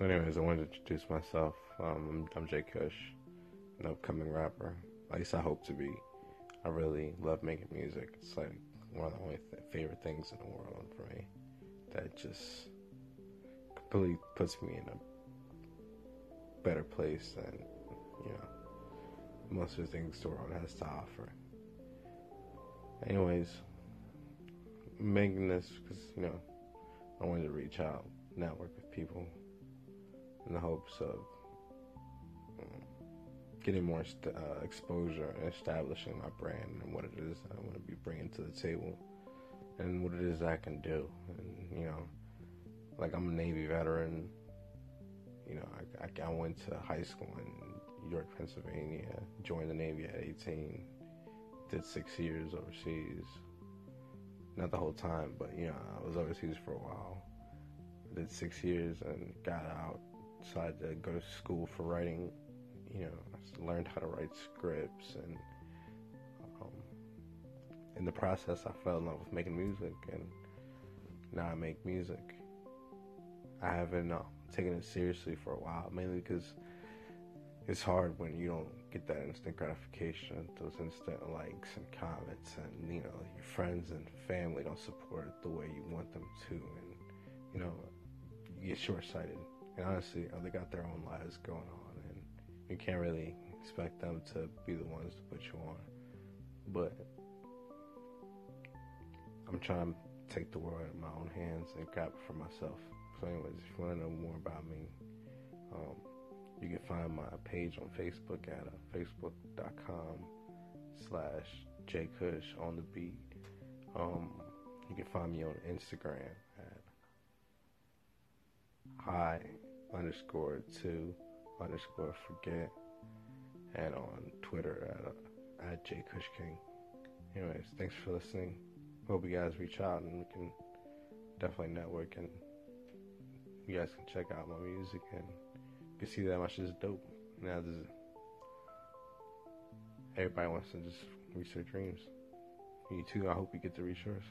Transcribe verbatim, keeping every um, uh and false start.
So anyways, I wanted to introduce myself. Um, I'm, I'm Jay Kush, an upcoming rapper. At least I hope to be. I really love making music. It's like one of the only th- favorite things in the world for me. That just completely puts me in a better place than, you know, most of the things the world has to offer. Anyways, I'm making this because, you know, I wanted to reach out, network with people in the hopes of um, getting more st- uh, exposure and establishing my brand and what it is I want to be bringing to the table and what it is I can do. And, you know, like, I'm a Navy veteran. You know, I, I, I went to high school in York, Pennsylvania, joined the Navy at eighteen, did six years overseas. Not the whole time, but, you know, I was overseas for a while. I did six years and got out, decided to go to school for writing. You know, I learned how to write scripts, and um, in the process, I fell in love with making music, and now I make music. I haven't uh, taken it seriously for a while, mainly because it's hard when you don't get that instant gratification, those instant likes and comments, and, you know, your friends and family don't support it the way you want them to, and, you know, you get short-sighted. And honestly, they got their own lives going on, and you can't really expect them to be the ones to put you on. But I'm trying to take the world in my own hands and grab it for myself. So anyways, if you want to know more about me, um, you can find my page on Facebook at uh, facebook.com slash jkush on the beat. Um, you can find me on Instagram at hi underscore two underscore forget, and on Twitter at, uh, at jkushking. Anyways, thanks for listening. Hope you guys reach out and we can definitely network, and you guys can check out my music and you can see that my shit is dope. Now this is, everybody wants to just reach their dreams. You too. I hope you get to reach yours.